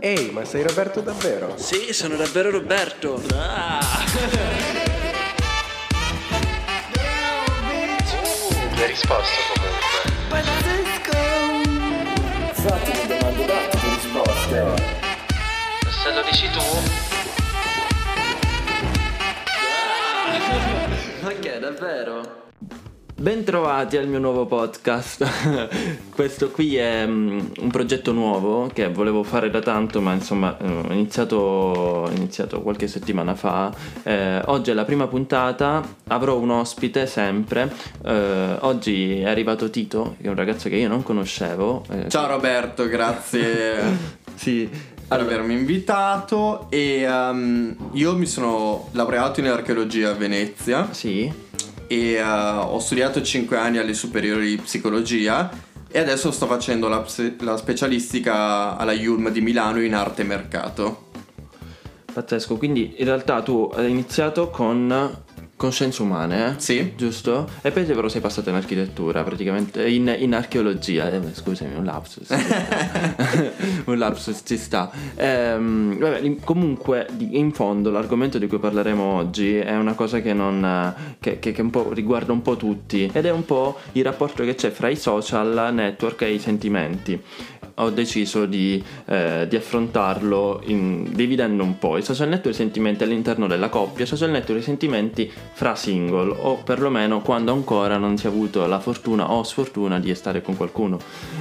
Ehi, ma sei Roberto davvero? Sì, sono davvero Roberto. Le risposte comunque. Pazzesco. Fatti le domande date le risposte. Se lo dici tu. Ma che è davvero? Bentrovati al mio nuovo podcast. Questo qui è un progetto nuovo che volevo fare da tanto, ma insomma ho iniziato qualche settimana fa. Oggi è la prima puntata, avrò un ospite sempre. Oggi è arrivato Tito, che è un ragazzo che io non conoscevo. Ciao Roberto, grazie. Sì, ad avermi invitato. E io mi sono laureato in archeologia a Venezia. Sì. E ho studiato 5 anni alle superiori di psicologia e adesso sto facendo la specialistica alla Yulm di Milano in arte e mercato. Pazzesco, quindi in realtà tu hai iniziato con scienze umane, eh? Sì. Giusto? E poi però sei passato in architettura, praticamente in archeologia, scusami, un lapsus. Un lapsus ci sta. Vabbè, comunque in fondo l'argomento di cui parleremo oggi è una cosa che che un po' riguarda un po' tutti, ed è un po' il rapporto che c'è fra i social network e i sentimenti. Ho deciso di affrontarlo dividendo un po' i social network e i sentimenti all'interno della coppia, i social network e i sentimenti fra single, o perlomeno quando ancora non si è avuto la fortuna o sfortuna di stare con qualcuno.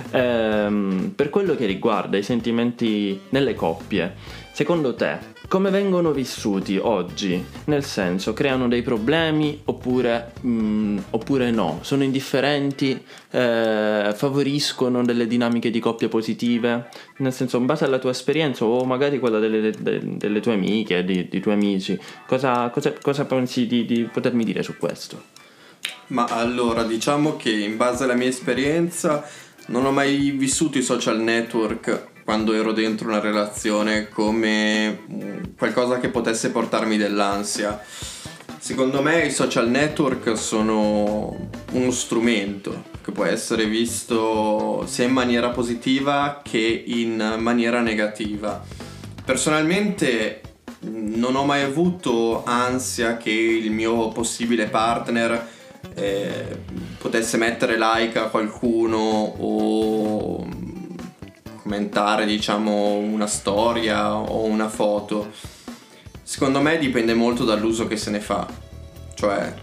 Per quello che riguarda i sentimenti nelle coppie, secondo te come vengono vissuti oggi? Nel senso, creano dei problemi oppure no? Sono indifferenti? Favoriscono delle dinamiche di coppia positive? Nel senso, in base alla tua esperienza o magari quella delle tue amiche, dei tuoi amici, cosa pensi di potermi dire su questo? Ma allora, diciamo che in base alla mia esperienza non ho mai vissuto i social network, quando ero dentro una relazione, come qualcosa che potesse portarmi dell'ansia. Secondo me i social network sono uno strumento che può essere visto sia in maniera positiva che in maniera negativa. Personalmente non ho mai avuto ansia che il mio possibile partner potesse mettere like a qualcuno o commentare, diciamo, una storia o una foto. Secondo me dipende molto dall'uso che se ne fa. Cioè,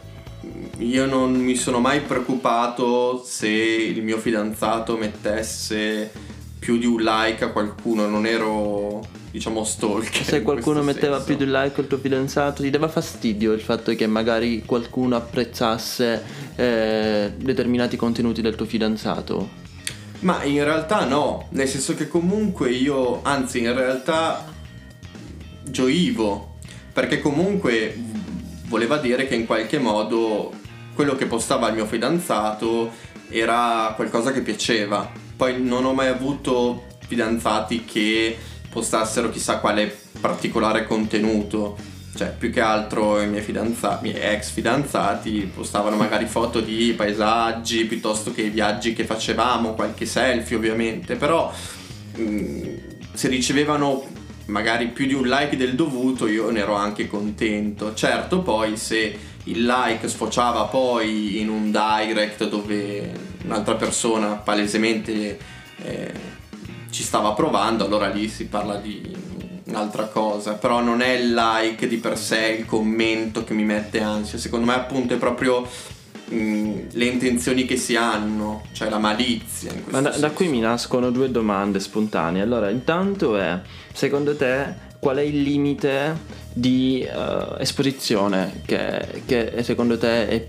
io non mi sono mai preoccupato se il mio fidanzato mettesse più di un like a qualcuno, non ero, diciamo, stalker. Se qualcuno metteva più di un like al tuo fidanzato, ti dava fastidio il fatto che magari qualcuno apprezzasse determinati contenuti del tuo fidanzato? Ma in realtà no, nel senso che comunque io, anzi in realtà gioivo, perché comunque voleva dire che in qualche modo quello che postava il mio fidanzato era qualcosa che piaceva. Poi non ho mai avuto fidanzati che postassero chissà quale particolare contenuto, cioè più che altro i miei ex fidanzati postavano magari foto di paesaggi piuttosto che i viaggi che facevamo, qualche selfie ovviamente, però se ricevevano magari più di un like del dovuto io ne ero anche contento. Certo, poi se il like sfociava poi in un direct dove un'altra persona palesemente ci stava provando, allora lì si parla di un'altra cosa, però non è il like di per sé, il commento che mi mette ansia. Secondo me appunto è proprio le intenzioni che si hanno, cioè la malizia in questo senso. Da qui mi nascono due domande spontanee. Allora, intanto è, secondo te qual è il limite di esposizione che secondo te è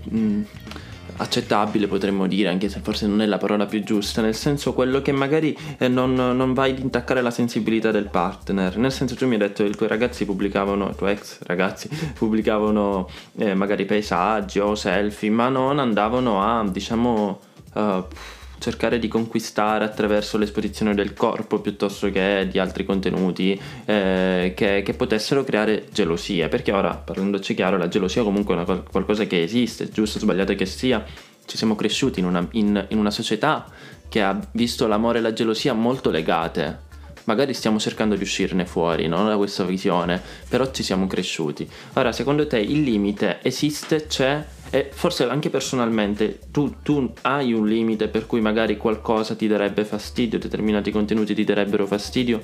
accettabile, potremmo dire, anche se forse non è la parola più giusta, nel senso quello che magari non vai ad intaccare la sensibilità del partner? Nel senso, tu mi hai detto che i tuoi ex ragazzi pubblicavano magari paesaggi o selfie, ma non andavano a, diciamo, cercare di conquistare attraverso l'esposizione del corpo piuttosto che di altri contenuti che potessero creare gelosia, perché ora, parlandoci chiaro, la gelosia comunque è qualcosa che esiste, giusto o sbagliato che sia. Ci siamo cresciuti in una società che ha visto l'amore e la gelosia molto legate, magari stiamo cercando di uscirne fuori, no? Da questa visione, però ci siamo cresciuti. Ora, secondo te il limite esiste, c'è? E forse anche personalmente tu hai un limite per cui magari qualcosa ti darebbe fastidio, determinati contenuti ti darebbero fastidio?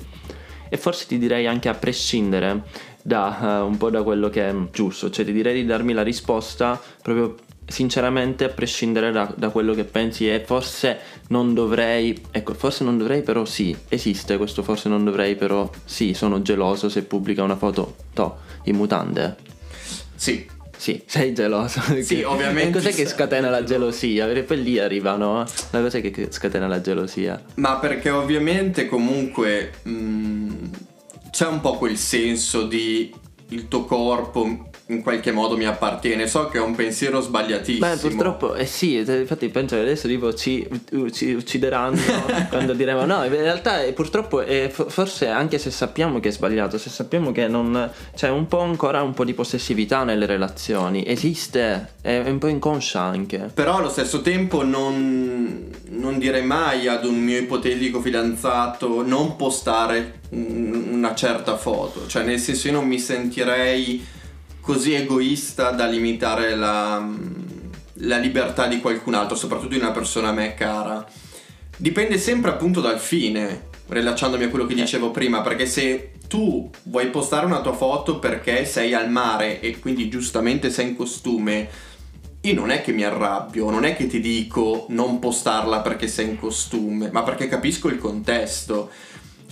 E forse ti direi anche a prescindere da un po' da quello che è giusto, cioè ti direi di darmi la risposta proprio sinceramente a prescindere da quello che pensi. E forse non dovrei, ecco, forse non dovrei però sì, esiste questo forse non dovrei però sì, sono geloso se pubblica una foto in mutande. Sì. Sì, sei geloso. Sì, ovviamente. E cos'è che scatena la gelosia? Perché poi lì arriva, no? La cosa che scatena la gelosia. Ma perché ovviamente comunque c'è un po' quel senso di il tuo corpo in qualche modo mi appartiene. So che è un pensiero sbagliatissimo. Beh, purtroppo, sì, infatti penso che adesso tipo ci uccideranno quando diremo no, in realtà purtroppo forse anche se sappiamo che è sbagliato, se sappiamo che non c'è un po' ancora un po' di possessività nelle relazioni, esiste, è un po' inconscia anche. Però allo stesso tempo non direi mai ad un mio ipotetico fidanzato non postare una certa foto, cioè nel senso io non mi sentirei così egoista da limitare la libertà di qualcun altro, soprattutto di una persona a me cara. Dipende sempre appunto dal fine, rilacciandomi a quello che dicevo prima, perché se tu vuoi postare una tua foto perché sei al mare e quindi giustamente sei in costume, io non è che mi arrabbio, non è che ti dico non postarla perché sei in costume, ma perché capisco il contesto.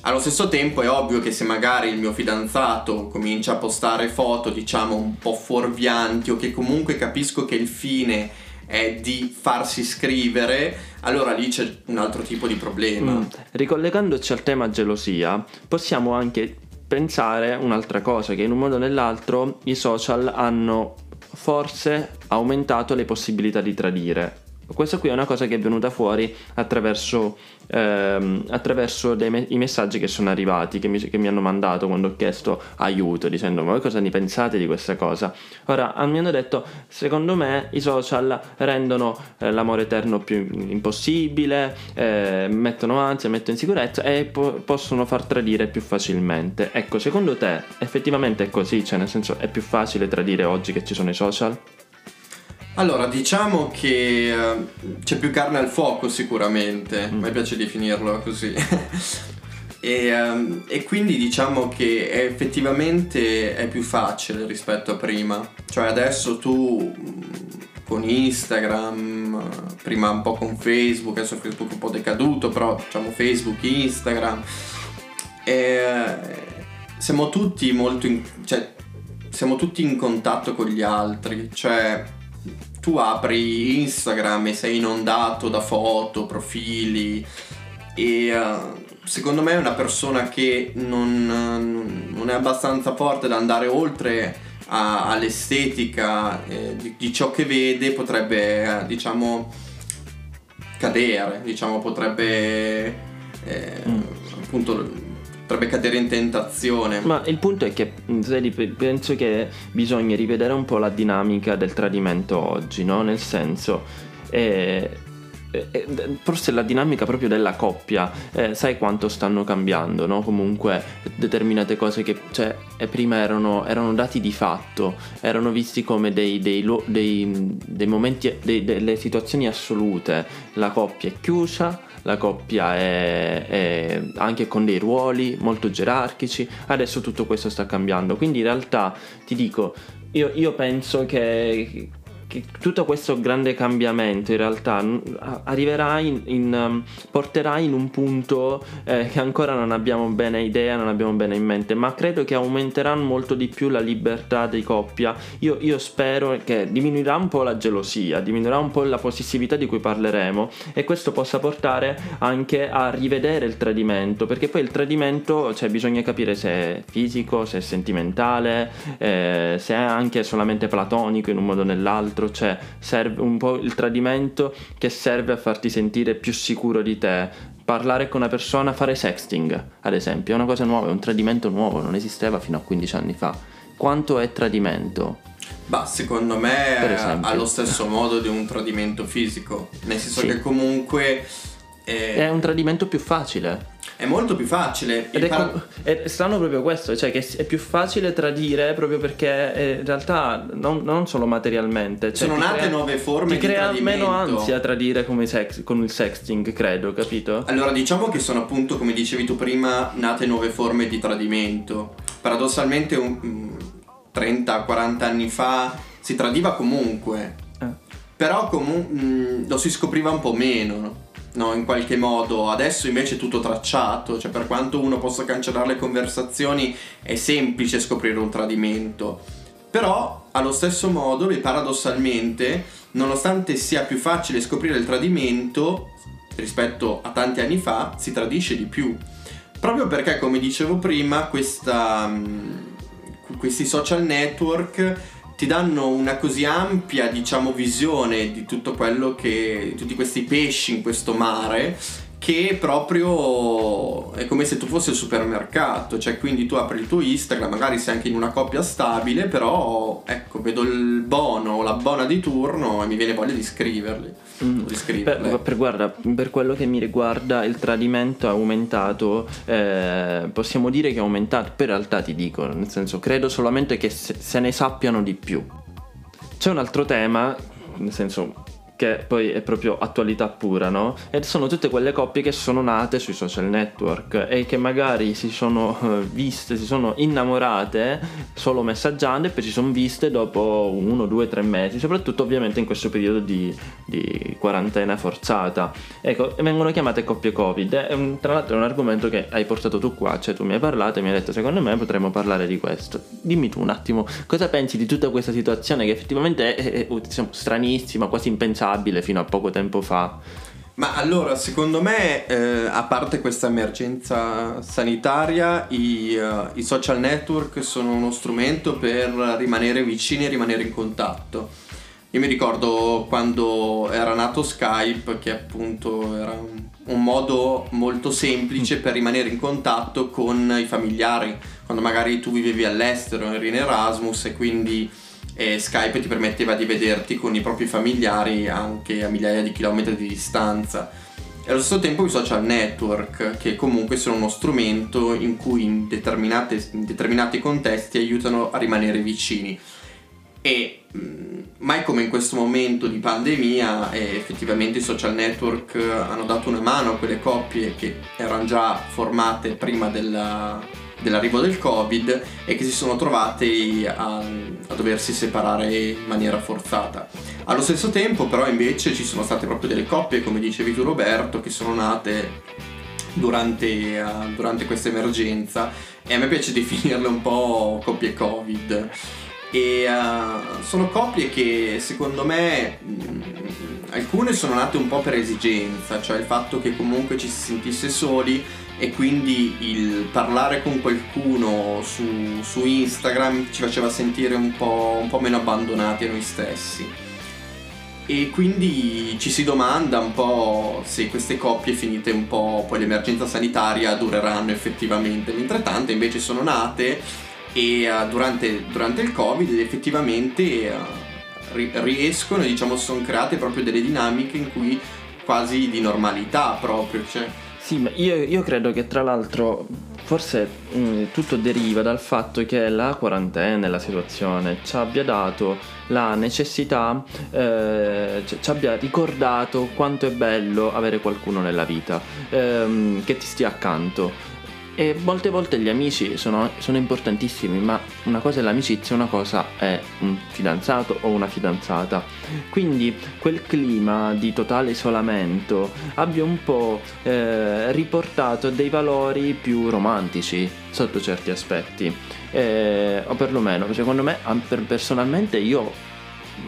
Allo stesso tempo è ovvio che se magari il mio fidanzato comincia a postare foto, diciamo, un po' fuorvianti o che comunque capisco che il fine è di farsi scrivere, allora lì c'è un altro tipo di problema. Ricollegandoci al tema gelosia, possiamo anche pensare un'altra cosa, che in un modo o nell'altro i social hanno forse aumentato le possibilità di tradire. Questa qui è una cosa che è venuta fuori attraverso i messaggi che sono arrivati, che mi hanno mandato quando ho chiesto aiuto, dicendo ma voi cosa ne pensate di questa cosa? Ora mi hanno detto, secondo me i social rendono l'amore eterno più impossibile, mettono ansia, mettono insicurezza e possono far tradire più facilmente. Ecco, secondo te effettivamente è così? Cioè nel senso, è più facile tradire oggi che ci sono i social? Allora, diciamo che c'è più carne al fuoco sicuramente, a me piace definirlo così. E quindi diciamo che effettivamente è più facile rispetto a prima. Cioè adesso tu con Instagram, prima un po' con Facebook, adesso Facebook è un po' decaduto, però diciamo Facebook, Instagram, siamo tutti molto siamo tutti in contatto con gli altri, cioè tu apri Instagram e sei inondato da foto, profili e secondo me una persona che non è abbastanza forte da andare oltre all'estetica di ciò che vede potrebbe cadere, potrebbe appunto potrebbe cadere in tentazione. Ma il punto è che penso che bisogna rivedere un po' la dinamica del tradimento oggi, no? Nel senso forse la dinamica proprio della coppia, sai quanto stanno cambiando, no? Comunque determinate cose che prima erano dati di fatto, erano visti come dei momenti, delle situazioni assolute. La coppia è chiusa, la coppia è anche con dei ruoli molto gerarchici. Adesso tutto questo sta cambiando, quindi in realtà ti dico, io penso che tutto questo grande cambiamento in realtà arriverà porterà in un punto che ancora non abbiamo bene idea, non abbiamo bene in mente, ma credo che aumenterà molto di più la libertà di coppia. Io spero che diminuirà un po' la gelosia, diminuirà un po' la possessività di cui parleremo, e questo possa portare anche a rivedere il tradimento, perché poi il tradimento, bisogna capire se è fisico, se è sentimentale, se è anche solamente platonico in un modo o nell'altro. Serve un po' il tradimento che serve a farti sentire più sicuro di te. Parlare con una persona, fare sexting ad esempio, è una cosa nuova, è un tradimento nuovo, non esisteva fino a 15 anni fa. Quanto è tradimento? Bah, secondo me allo stesso modo di un tradimento fisico, nel senso che comunque È un tradimento più facile. È molto più facile. È strano proprio questo, cioè che è più facile tradire proprio perché in realtà non solo materialmente, cioè sono nate nuove forme di tradimento. Ti crea meno ansia tradire con il sexting, credo, capito? Allora diciamo che sono appunto, come dicevi tu prima, nate nuove forme di tradimento. Paradossalmente 30-40 anni fa si tradiva comunque, però lo si scopriva un po' meno, no? No, in qualche modo. Adesso invece è tutto tracciato, cioè per quanto uno possa cancellare le conversazioni è semplice scoprire un tradimento. Però allo stesso modo, paradossalmente, nonostante sia più facile scoprire il tradimento rispetto a tanti anni fa, si tradisce di più, proprio perché, come dicevo prima, questi social network ti danno una così ampia, diciamo, visione di tutto quello che, tutti questi pesci in questo mare, che proprio è come se tu fossi al supermercato. Cioè, quindi tu apri il tuo Instagram, magari sei anche in una coppia stabile, però ecco, vedo il bono o la bona di turno e mi viene voglia di scriverli. Per quello che mi riguarda, il tradimento è aumentato, possiamo dire che è aumentato, per realtà ti dico, nel senso, credo solamente che se ne sappiano di più. C'è un altro tema, nel senso, che poi è proprio attualità pura, no? E sono tutte quelle coppie che sono nate sui social network e che magari si sono viste, si sono innamorate solo messaggiando, e poi si sono viste dopo 1, 2, 3 mesi, soprattutto ovviamente in questo periodo di quarantena forzata. Ecco, vengono chiamate coppie Covid. Tra l'altro è un argomento che hai portato tu qua, cioè tu mi hai parlato e mi hai detto secondo me potremmo parlare di questo. Dimmi tu un attimo, cosa pensi di tutta questa situazione che effettivamente è diciamo, stranissima, quasi impensabile fino a poco tempo fa? Ma allora, secondo me, a parte questa emergenza sanitaria, i social network sono uno strumento per rimanere vicini e rimanere in contatto. Io mi ricordo quando era nato Skype, che appunto era un modo molto semplice per rimanere in contatto con i familiari, quando magari tu vivevi all'estero, eri in Erasmus, e quindi Skype ti permetteva di vederti con i propri familiari anche a migliaia di chilometri di distanza. E allo stesso tempo i social network, che comunque sono uno strumento in cui in determinati contesti aiutano a rimanere vicini. E mai come in questo momento di pandemia, effettivamente i social network hanno dato una mano a quelle coppie che erano già formate prima dell'arrivo del Covid e che si sono trovati a doversi separare in maniera forzata. Allo stesso tempo però invece ci sono state proprio delle coppie, come dicevi tu Roberto, che sono nate durante questa emergenza, e a me piace definirle un po' coppie Covid. E sono coppie che secondo me alcune sono nate un po' per esigenza, cioè il fatto che comunque ci si sentisse soli, e quindi il parlare con qualcuno su Instagram ci faceva sentire un po' meno abbandonati a noi stessi. E quindi ci si domanda un po' se queste coppie, finite un po' poi l'emergenza sanitaria, dureranno effettivamente. Mentre tante invece sono nate e durante il Covid effettivamente riescono, diciamo, sono create proprio delle dinamiche in cui quasi di normalità proprio, cioè. Sì, ma io credo che, tra l'altro, forse tutto deriva dal fatto che la quarantena e la situazione ci abbia dato la necessità, ci abbia ricordato quanto è bello avere qualcuno nella vita, che ti stia accanto. E molte volte gli amici sono importantissimi, ma una cosa è l'amicizia, una cosa è un fidanzato o una fidanzata. Quindi quel clima di totale isolamento abbia un po' riportato dei valori più romantici sotto certi aspetti, o perlomeno secondo me, personalmente io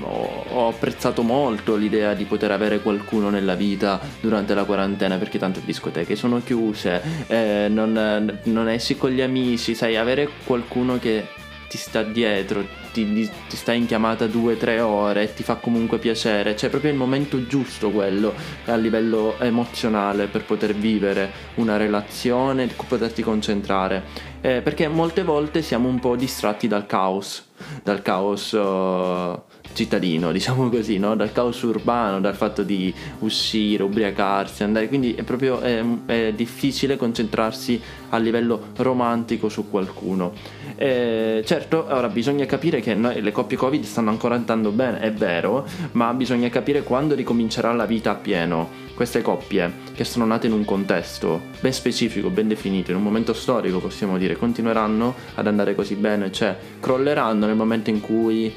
ho apprezzato molto l'idea di poter avere qualcuno nella vita durante la quarantena, perché tante discoteche sono chiuse, non esci con gli amici, sai, avere qualcuno che ti sta dietro, ti sta in chiamata 2-3 ore, ti fa comunque piacere, cioè proprio il momento giusto quello a livello emozionale per poter vivere una relazione, poterti concentrare, perché molte volte siamo un po' distratti dal caos cittadino, diciamo così, no? Dal caos urbano, dal fatto di uscire, ubriacarsi, andare, quindi è proprio è difficile concentrarsi a livello romantico su qualcuno. Certo, ora bisogna capire che noi, le coppie Covid stanno ancora andando bene, è vero, ma bisogna capire quando ricomincerà la vita a pieno. Queste coppie che sono nate in un contesto ben specifico, ben definito, in un momento storico, possiamo dire, continueranno ad andare così bene, cioè crolleranno nel momento in cui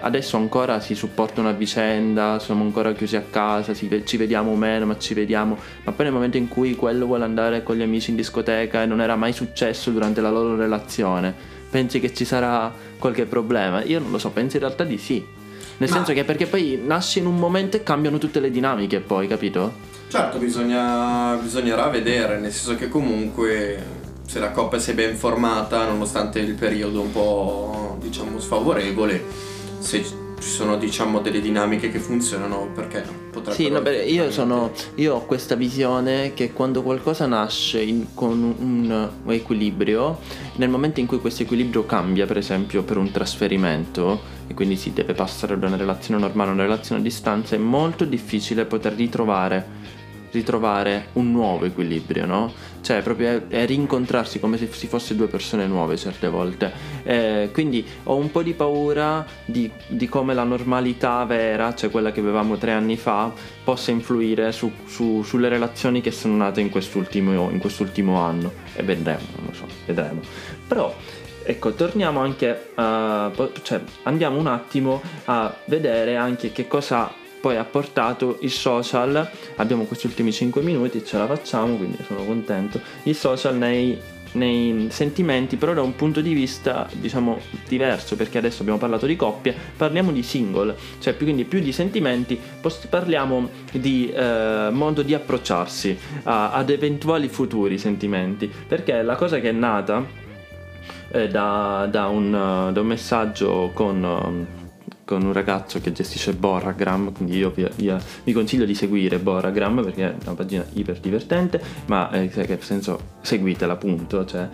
adesso ancora si supportano a vicenda, siamo ancora chiusi a casa, ci vediamo o meno, ma ci vediamo, ma poi nel momento in cui quello vuole andare con gli amici in discoteca e non era mai successo durante la loro relazione, pensi che ci sarà qualche problema? Io non lo so, penso in realtà di sì. Nel senso che perché poi nasci in un momento e cambiano tutte le dinamiche poi, capito? Certo, bisognerà vedere, nel senso che comunque se la coppia si è ben formata, nonostante il periodo un po', diciamo, sfavorevole, se ci sono, diciamo, delle dinamiche che funzionano, perché no? Sì, no, beh, io ho questa visione che quando qualcosa nasce con un equilibrio, nel momento in cui questo equilibrio cambia, per esempio per un trasferimento, e quindi si deve passare da una relazione normale a una relazione a distanza, è molto difficile poter ritrovare un nuovo equilibrio, no? Cioè proprio è rincontrarsi come se si fosse due persone nuove certe volte, quindi ho un po' di paura di come la normalità vera, cioè quella che avevamo 3 anni fa, possa influire sulle relazioni che sono nate in quest'ultimo anno, e vedremo, non lo so, vedremo. Però ecco, torniamo anche cioè andiamo un attimo a vedere anche che cosa poi ha portato i social. Abbiamo questi ultimi 5 minuti, ce la facciamo, quindi sono contento. I social nei sentimenti, però da un punto di vista, diciamo, diverso, perché adesso abbiamo parlato di coppie, parliamo di single, cioè più di sentimenti, parliamo di modo di approcciarsi ad eventuali futuri sentimenti, perché la cosa che è nata da un messaggio con un ragazzo che gestisce Boragram, quindi io vi consiglio di seguire Boragram perché è una pagina iper divertente, ma nel senso seguitela, appunto, cioè.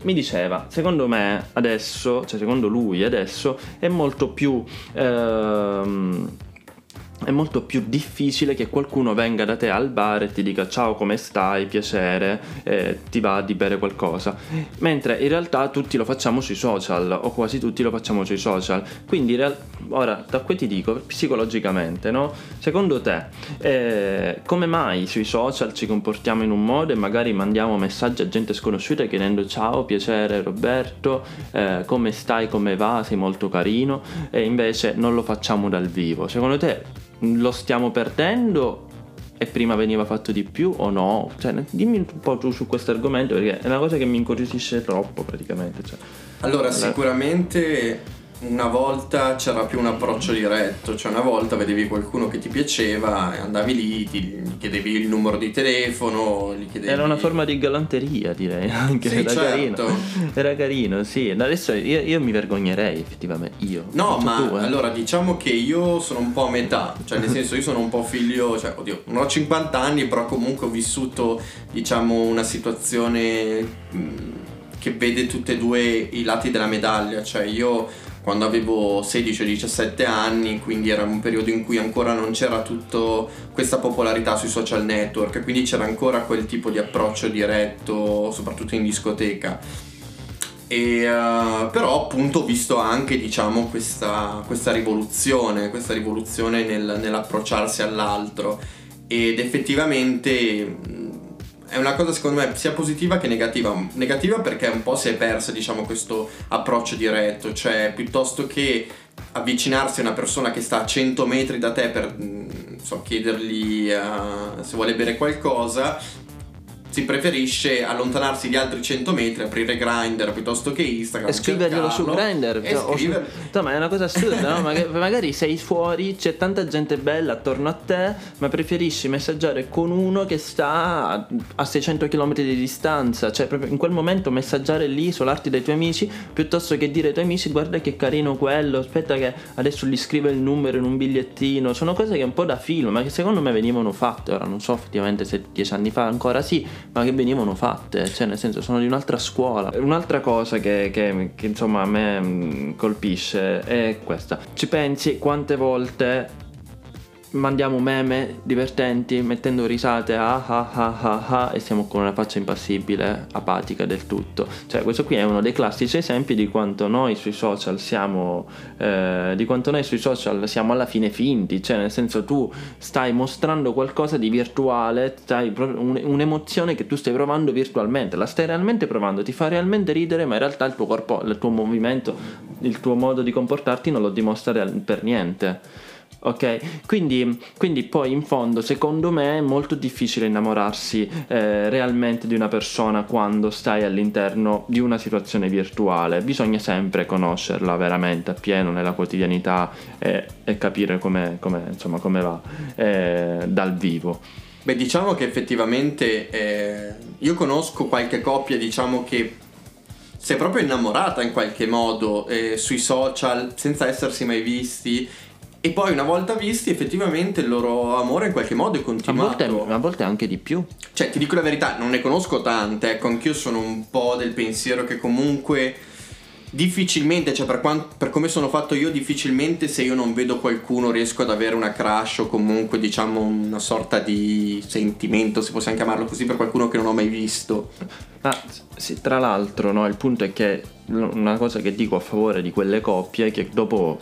Mi diceva, secondo me adesso, cioè secondo lui adesso, è molto più difficile che qualcuno venga da te al bar e ti dica ciao, come stai, piacere, ti va di bere qualcosa, mentre in realtà tutti lo facciamo sui social, o quasi tutti lo facciamo sui social, quindi ora da qui ti dico psicologicamente, no? Secondo te come mai sui social ci comportiamo in un modo e magari mandiamo messaggi a gente sconosciuta chiedendo ciao, piacere Roberto, come stai, come va, sei molto carino, e invece non lo facciamo dal vivo? Secondo te lo stiamo perdendo e prima veniva fatto di più o no? Cioè, dimmi un po' tu su questo argomento, perché è una cosa che mi incuriosisce troppo, praticamente, cioè. Allora, sicuramente una volta c'era più un approccio diretto, cioè una volta vedevi qualcuno che ti piaceva e andavi lì, ti chiedevi il numero di telefono, gli chiedevi... Era una forma di galanteria, direi, anche. Sì, era certo, carino, era carino, sì. Adesso io mi vergognerei, effettivamente, io. No, ma tu, allora diciamo che io sono un po' a metà, cioè nel senso io sono un po' figlio, cioè oddio, non ho 50 anni, però comunque ho vissuto, diciamo, una situazione che vede tutti e due i lati della medaglia, cioè io quando avevo 16 o 17 anni, quindi era un periodo in cui ancora non c'era tutta questa popolarità sui social network, quindi c'era ancora quel tipo di approccio diretto, soprattutto in discoteca. E però appunto ho visto anche, diciamo, questa rivoluzione nell'approcciarsi all'altro, ed effettivamente è una cosa secondo me sia positiva che negativa, perché un po' si è persa, diciamo, questo approccio diretto, cioè piuttosto che avvicinarsi a una persona che sta a 100 metri da te per chiedergli se vuole bere qualcosa, si preferisce allontanarsi di altri 100 metri, aprire Grindr piuttosto che Instagram e scriverglielo su Grindr, ma è una cosa assurda, no? Magari sei fuori, c'è tanta gente bella attorno a te, ma preferisci messaggiare con uno che sta a 600 km di distanza, cioè proprio in quel momento messaggiare lì, isolarti dai tuoi amici, piuttosto che dire ai tuoi amici guarda che carino quello, aspetta che adesso gli scrivo il numero in un bigliettino. Sono cose che un po' da film, ma che secondo me venivano fatte, ora non so effettivamente se 10 anni fa ancora sì, ma che venivano fatte, cioè nel senso sono di un'altra scuola. Un'altra cosa che insomma a me colpisce è questa: ci pensi quante volte mandiamo meme divertenti mettendo risate ah ah ah ah ah e siamo con una faccia impassibile, apatica del tutto. Cioè questo qui è uno dei classici esempi di quanto noi sui social siamo alla fine finti, cioè nel senso tu stai mostrando qualcosa di virtuale, stai un'emozione che tu stai provando virtualmente, la stai realmente provando, ti fa realmente ridere, ma in realtà il tuo corpo, il tuo movimento, il tuo modo di comportarti non lo dimostra per niente. Ok, quindi poi in fondo secondo me è molto difficile innamorarsi realmente di una persona quando stai all'interno di una situazione virtuale. Bisogna sempre conoscerla veramente appieno nella quotidianità e capire come va dal vivo. Beh, diciamo che effettivamente io conosco qualche coppia, diciamo che si è proprio innamorata in qualche modo sui social senza essersi mai visti. E poi una volta visti effettivamente il loro amore in qualche modo è continuato. A volte anche di più. Cioè ti dico la verità, non ne conosco tante, ecco, anch'io sono un po' del pensiero che comunque difficilmente, cioè per come sono fatto io, difficilmente se io non vedo qualcuno riesco ad avere una crush o comunque diciamo una sorta di sentimento, se possiamo chiamarlo così, per qualcuno che non ho mai visto. Ma sì, tra l'altro no, il punto è che una cosa che dico a favore di quelle coppie è che dopo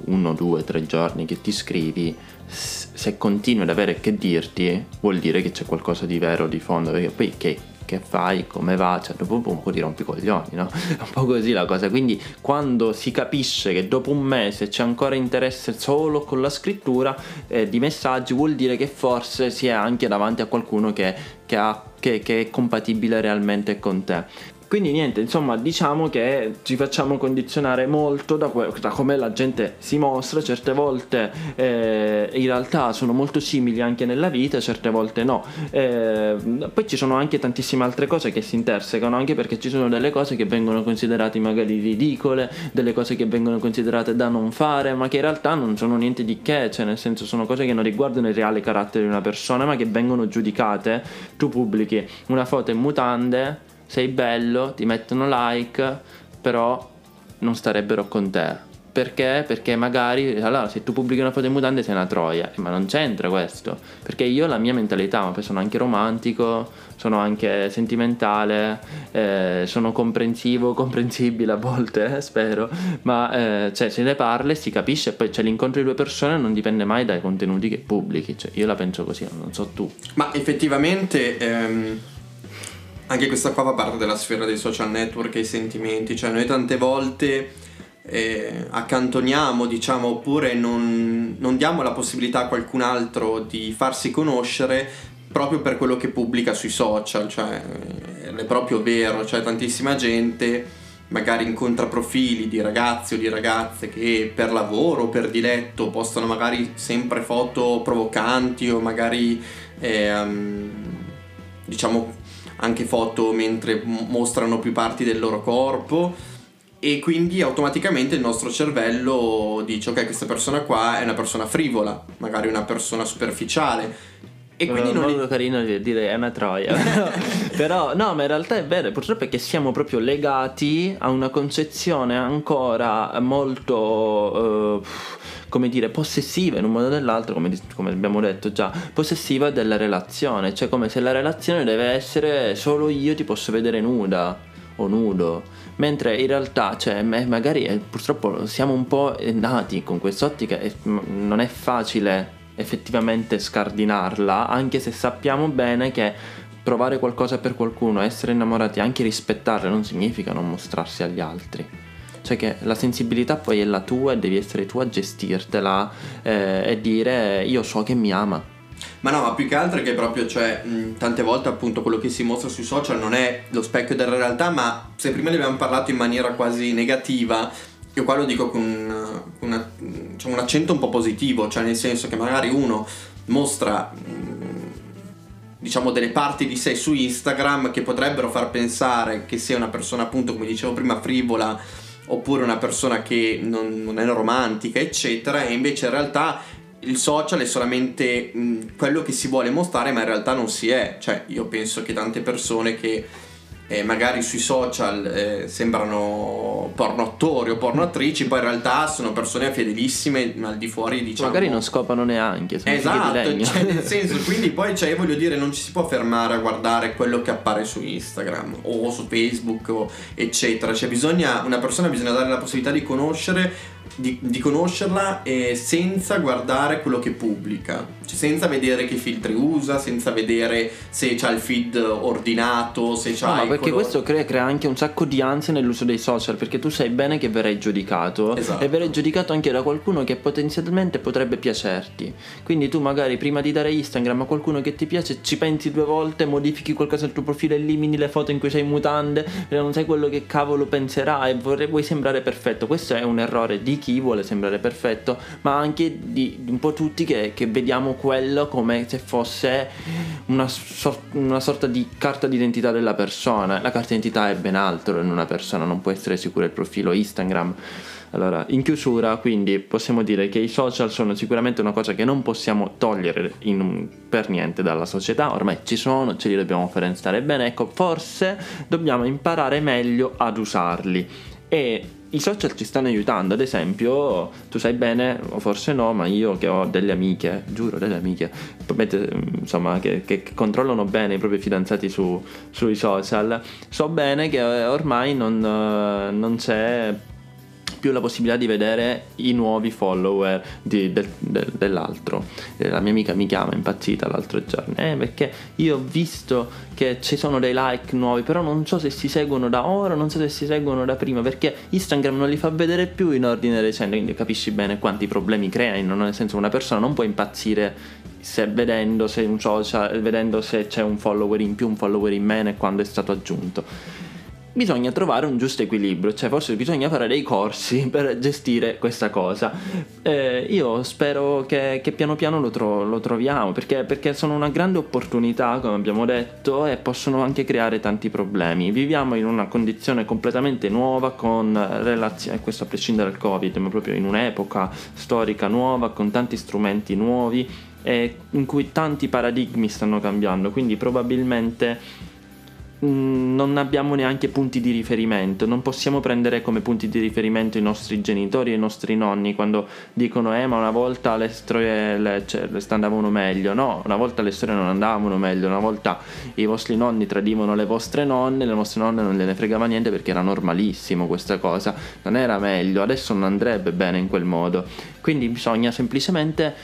1, 2, 3 giorni che ti scrivi, se continui ad avere che dirti, vuol dire che c'è qualcosa di vero di fondo, perché poi che fai, come va, cioè dopo un po' ti rompi i coglioni, no? È un po' così la cosa. Quindi quando si capisce che dopo un mese c'è ancora interesse solo con la scrittura di messaggi, vuol dire che forse si è anche davanti a qualcuno che è compatibile realmente con te. Quindi niente, insomma, diciamo che ci facciamo condizionare molto da come la gente si mostra. Certe volte in realtà sono molto simili anche nella vita, certe volte no. Poi ci sono anche tantissime altre cose che si intersecano, anche perché ci sono delle cose che vengono considerate magari ridicole, delle cose che vengono considerate da non fare, ma che in realtà non sono niente di che, cioè nel senso sono cose che non riguardano il reale carattere di una persona, ma che vengono giudicate. Tu pubblichi una foto in mutande, sei bello, ti mettono like, però non starebbero con te. Perché? Perché magari, allora, se tu pubblichi una foto in mutande sei una troia, ma non c'entra questo. Perché io la mia mentalità, ma poi sono anche romantico, sono anche sentimentale, sono comprensibile a volte, spero, ma cioè, se ne parla e si capisce, e poi cioè, l'incontro di due persone non dipende mai dai contenuti che pubblichi, cioè io la penso così, non so tu. Ma effettivamente... Anche questa qua fa parte della sfera dei social network e i sentimenti, cioè noi tante volte accantoniamo, diciamo, oppure non diamo la possibilità a qualcun altro di farsi conoscere proprio per quello che pubblica sui social, cioè è proprio vero, cioè tantissima gente magari incontra profili di ragazzi o di ragazze che per lavoro o per diletto postano magari sempre foto provocanti o magari diciamo anche foto mentre mostrano più parti del loro corpo, e quindi automaticamente il nostro cervello dice ok, questa persona qua è una persona frivola, magari una persona superficiale, e quindi non è molto carino dire è una troia però no, ma in realtà è vero, purtroppo è che siamo proprio legati a una concezione ancora molto come dire, possessiva in un modo o nell'altro, come abbiamo detto già, possessiva della relazione, cioè come se la relazione deve essere solo io ti posso vedere nuda o nudo, mentre in realtà cioè magari purtroppo siamo un po' nati con quest'ottica e non è facile effettivamente scardinarla, anche se sappiamo bene che provare qualcosa per qualcuno, essere innamorati, anche rispettarle, non significa non mostrarsi agli altri. Cioè che la sensibilità poi è la tua e devi essere tu a gestirtela e dire io so che mi ama. Ma no, ma più che altro è che proprio cioè tante volte appunto quello che si mostra sui social non è lo specchio della realtà, ma se prima ne abbiamo parlato in maniera quasi negativa, io qua lo dico con cioè un accento un po' positivo, cioè nel senso che magari uno mostra diciamo delle parti di sé su Instagram che potrebbero far pensare che sia una persona appunto come dicevo prima frivola, oppure una persona che non è romantica eccetera, e invece in realtà il social è solamente quello che si vuole mostrare, ma in realtà non si è. Cioè, io penso che tante persone che magari sui social sembrano pornoattori o pornoattrici, poi in realtà sono persone fedelissime, ma al di fuori, diciamo, magari non scopano neanche. Esatto, cioè, nel senso, quindi poi, cioè, voglio dire, non ci si può fermare a guardare quello che appare su Instagram o su Facebook o eccetera. Cioè, bisogna dare la possibilità di conoscere, di conoscerla, senza guardare quello che pubblica, cioè, senza vedere che filtri usa, senza vedere se c'ha il feed ordinato, se c'ha perché questo crea anche un sacco di ansia nell'uso dei social, perché tu sai bene che verrai giudicato. Esatto. E verrai giudicato anche da qualcuno che potenzialmente potrebbe piacerti, quindi tu magari prima di dare Instagram a qualcuno che ti piace ci pensi due volte, modifichi qualcosa al tuo profilo, elimini le foto in cui sei in mutande, non sai quello che cavolo penserà e vuoi sembrare perfetto. Questo è un errore di chi vuole sembrare perfetto, ma anche di un po' tutti che vediamo quello come se fosse una sorta di carta d'identità della persona. La carta d'identità è ben altro in una persona, non può essere sicuro il profilo Instagram. Allora, in chiusura, quindi possiamo dire che i social sono sicuramente una cosa che non possiamo togliere per niente dalla società, ormai ci sono, ce li dobbiamo fare stare bene. Ecco, forse dobbiamo imparare meglio ad usarli, e i social ci stanno aiutando. Ad esempio, tu sai bene, o forse no, ma io che ho delle amiche, giuro, delle amiche, insomma, che controllano bene i propri fidanzati sui social, so bene che ormai non c'è più la possibilità di vedere i nuovi follower dell'altro. La mia amica mi chiama impazzita l'altro giorno, perché io ho visto che ci sono dei like nuovi, però non so se si seguono da ora, non so se si seguono da prima, perché Instagram non li fa vedere più in ordine recente. Quindi capisci bene quanti problemi creano, nel senso, una persona non può impazzire vedendo se c'è un follower in più, un follower in meno e quando è stato aggiunto. Bisogna trovare un giusto equilibrio, cioè forse bisogna fare dei corsi per gestire questa cosa. Io spero che piano piano lo troviamo, perché sono una grande opportunità, come abbiamo detto, e possono anche creare tanti problemi. Viviamo in una condizione completamente nuova, con relazioni, questo a prescindere dal Covid, ma proprio in un'epoca storica nuova, con tanti strumenti nuovi, in cui tanti paradigmi stanno cambiando, quindi probabilmente non abbiamo neanche punti di riferimento, non possiamo prendere come punti di riferimento i nostri genitori e i nostri nonni quando dicono ma una volta le storie andavano meglio. No, una volta le storie non andavano meglio, una volta i vostri nonni tradivano le vostre nonne, le vostre nonne non gliene fregava niente perché era normalissimo questa cosa, non era meglio, adesso non andrebbe bene in quel modo. Quindi bisogna semplicemente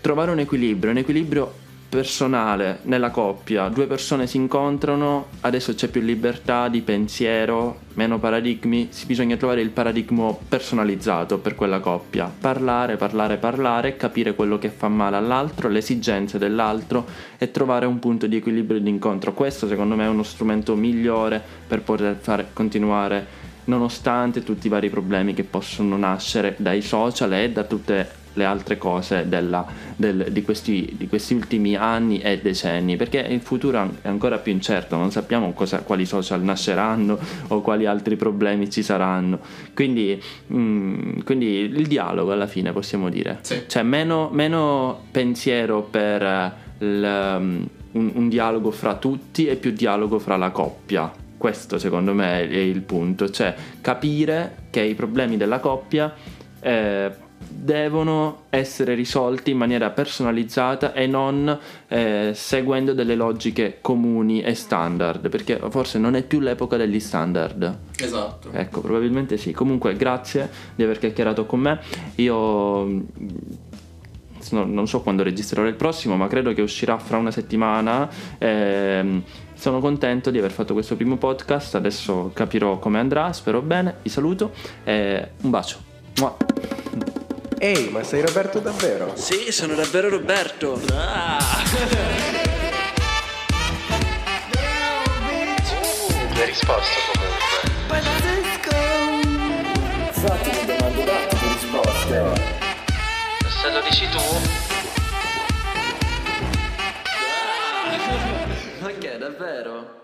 trovare un equilibrio personale nella coppia. Due persone si incontrano, adesso c'è più libertà di pensiero, meno paradigmi, bisogna trovare il paradigma personalizzato per quella coppia, parlare, capire quello che fa male all'altro, le esigenze dell'altro, e trovare un punto di equilibrio e di incontro. Questo secondo me è uno strumento migliore per poter continuare nonostante tutti i vari problemi che possono nascere dai social e da tutte le altre cose di questi ultimi anni e decenni, perché il futuro è ancora più incerto, non sappiamo quali social nasceranno o quali altri problemi ci saranno. Quindi il dialogo, alla fine, possiamo dire, sì. Cioè meno pensiero per un dialogo fra tutti e più dialogo fra la coppia. Questo secondo me è il punto, cioè capire che i problemi della coppia devono essere risolti in maniera personalizzata e non seguendo delle logiche comuni e standard, perché forse non è più l'epoca degli standard. Esatto. Ecco, probabilmente sì. Comunque, grazie di aver chiacchierato con me. Io non so quando registrerò il prossimo, ma credo che uscirà fra una settimana. Sono contento di aver fatto questo primo podcast, adesso capirò come andrà, spero bene. Vi saluto e un bacio. Mua. Ehi, ma sei Roberto davvero? Sì, sono davvero Roberto. Le risposte comunque. Pazzesco. Fatti le domande date le risposte. Se lo dici tu. Ok, davvero?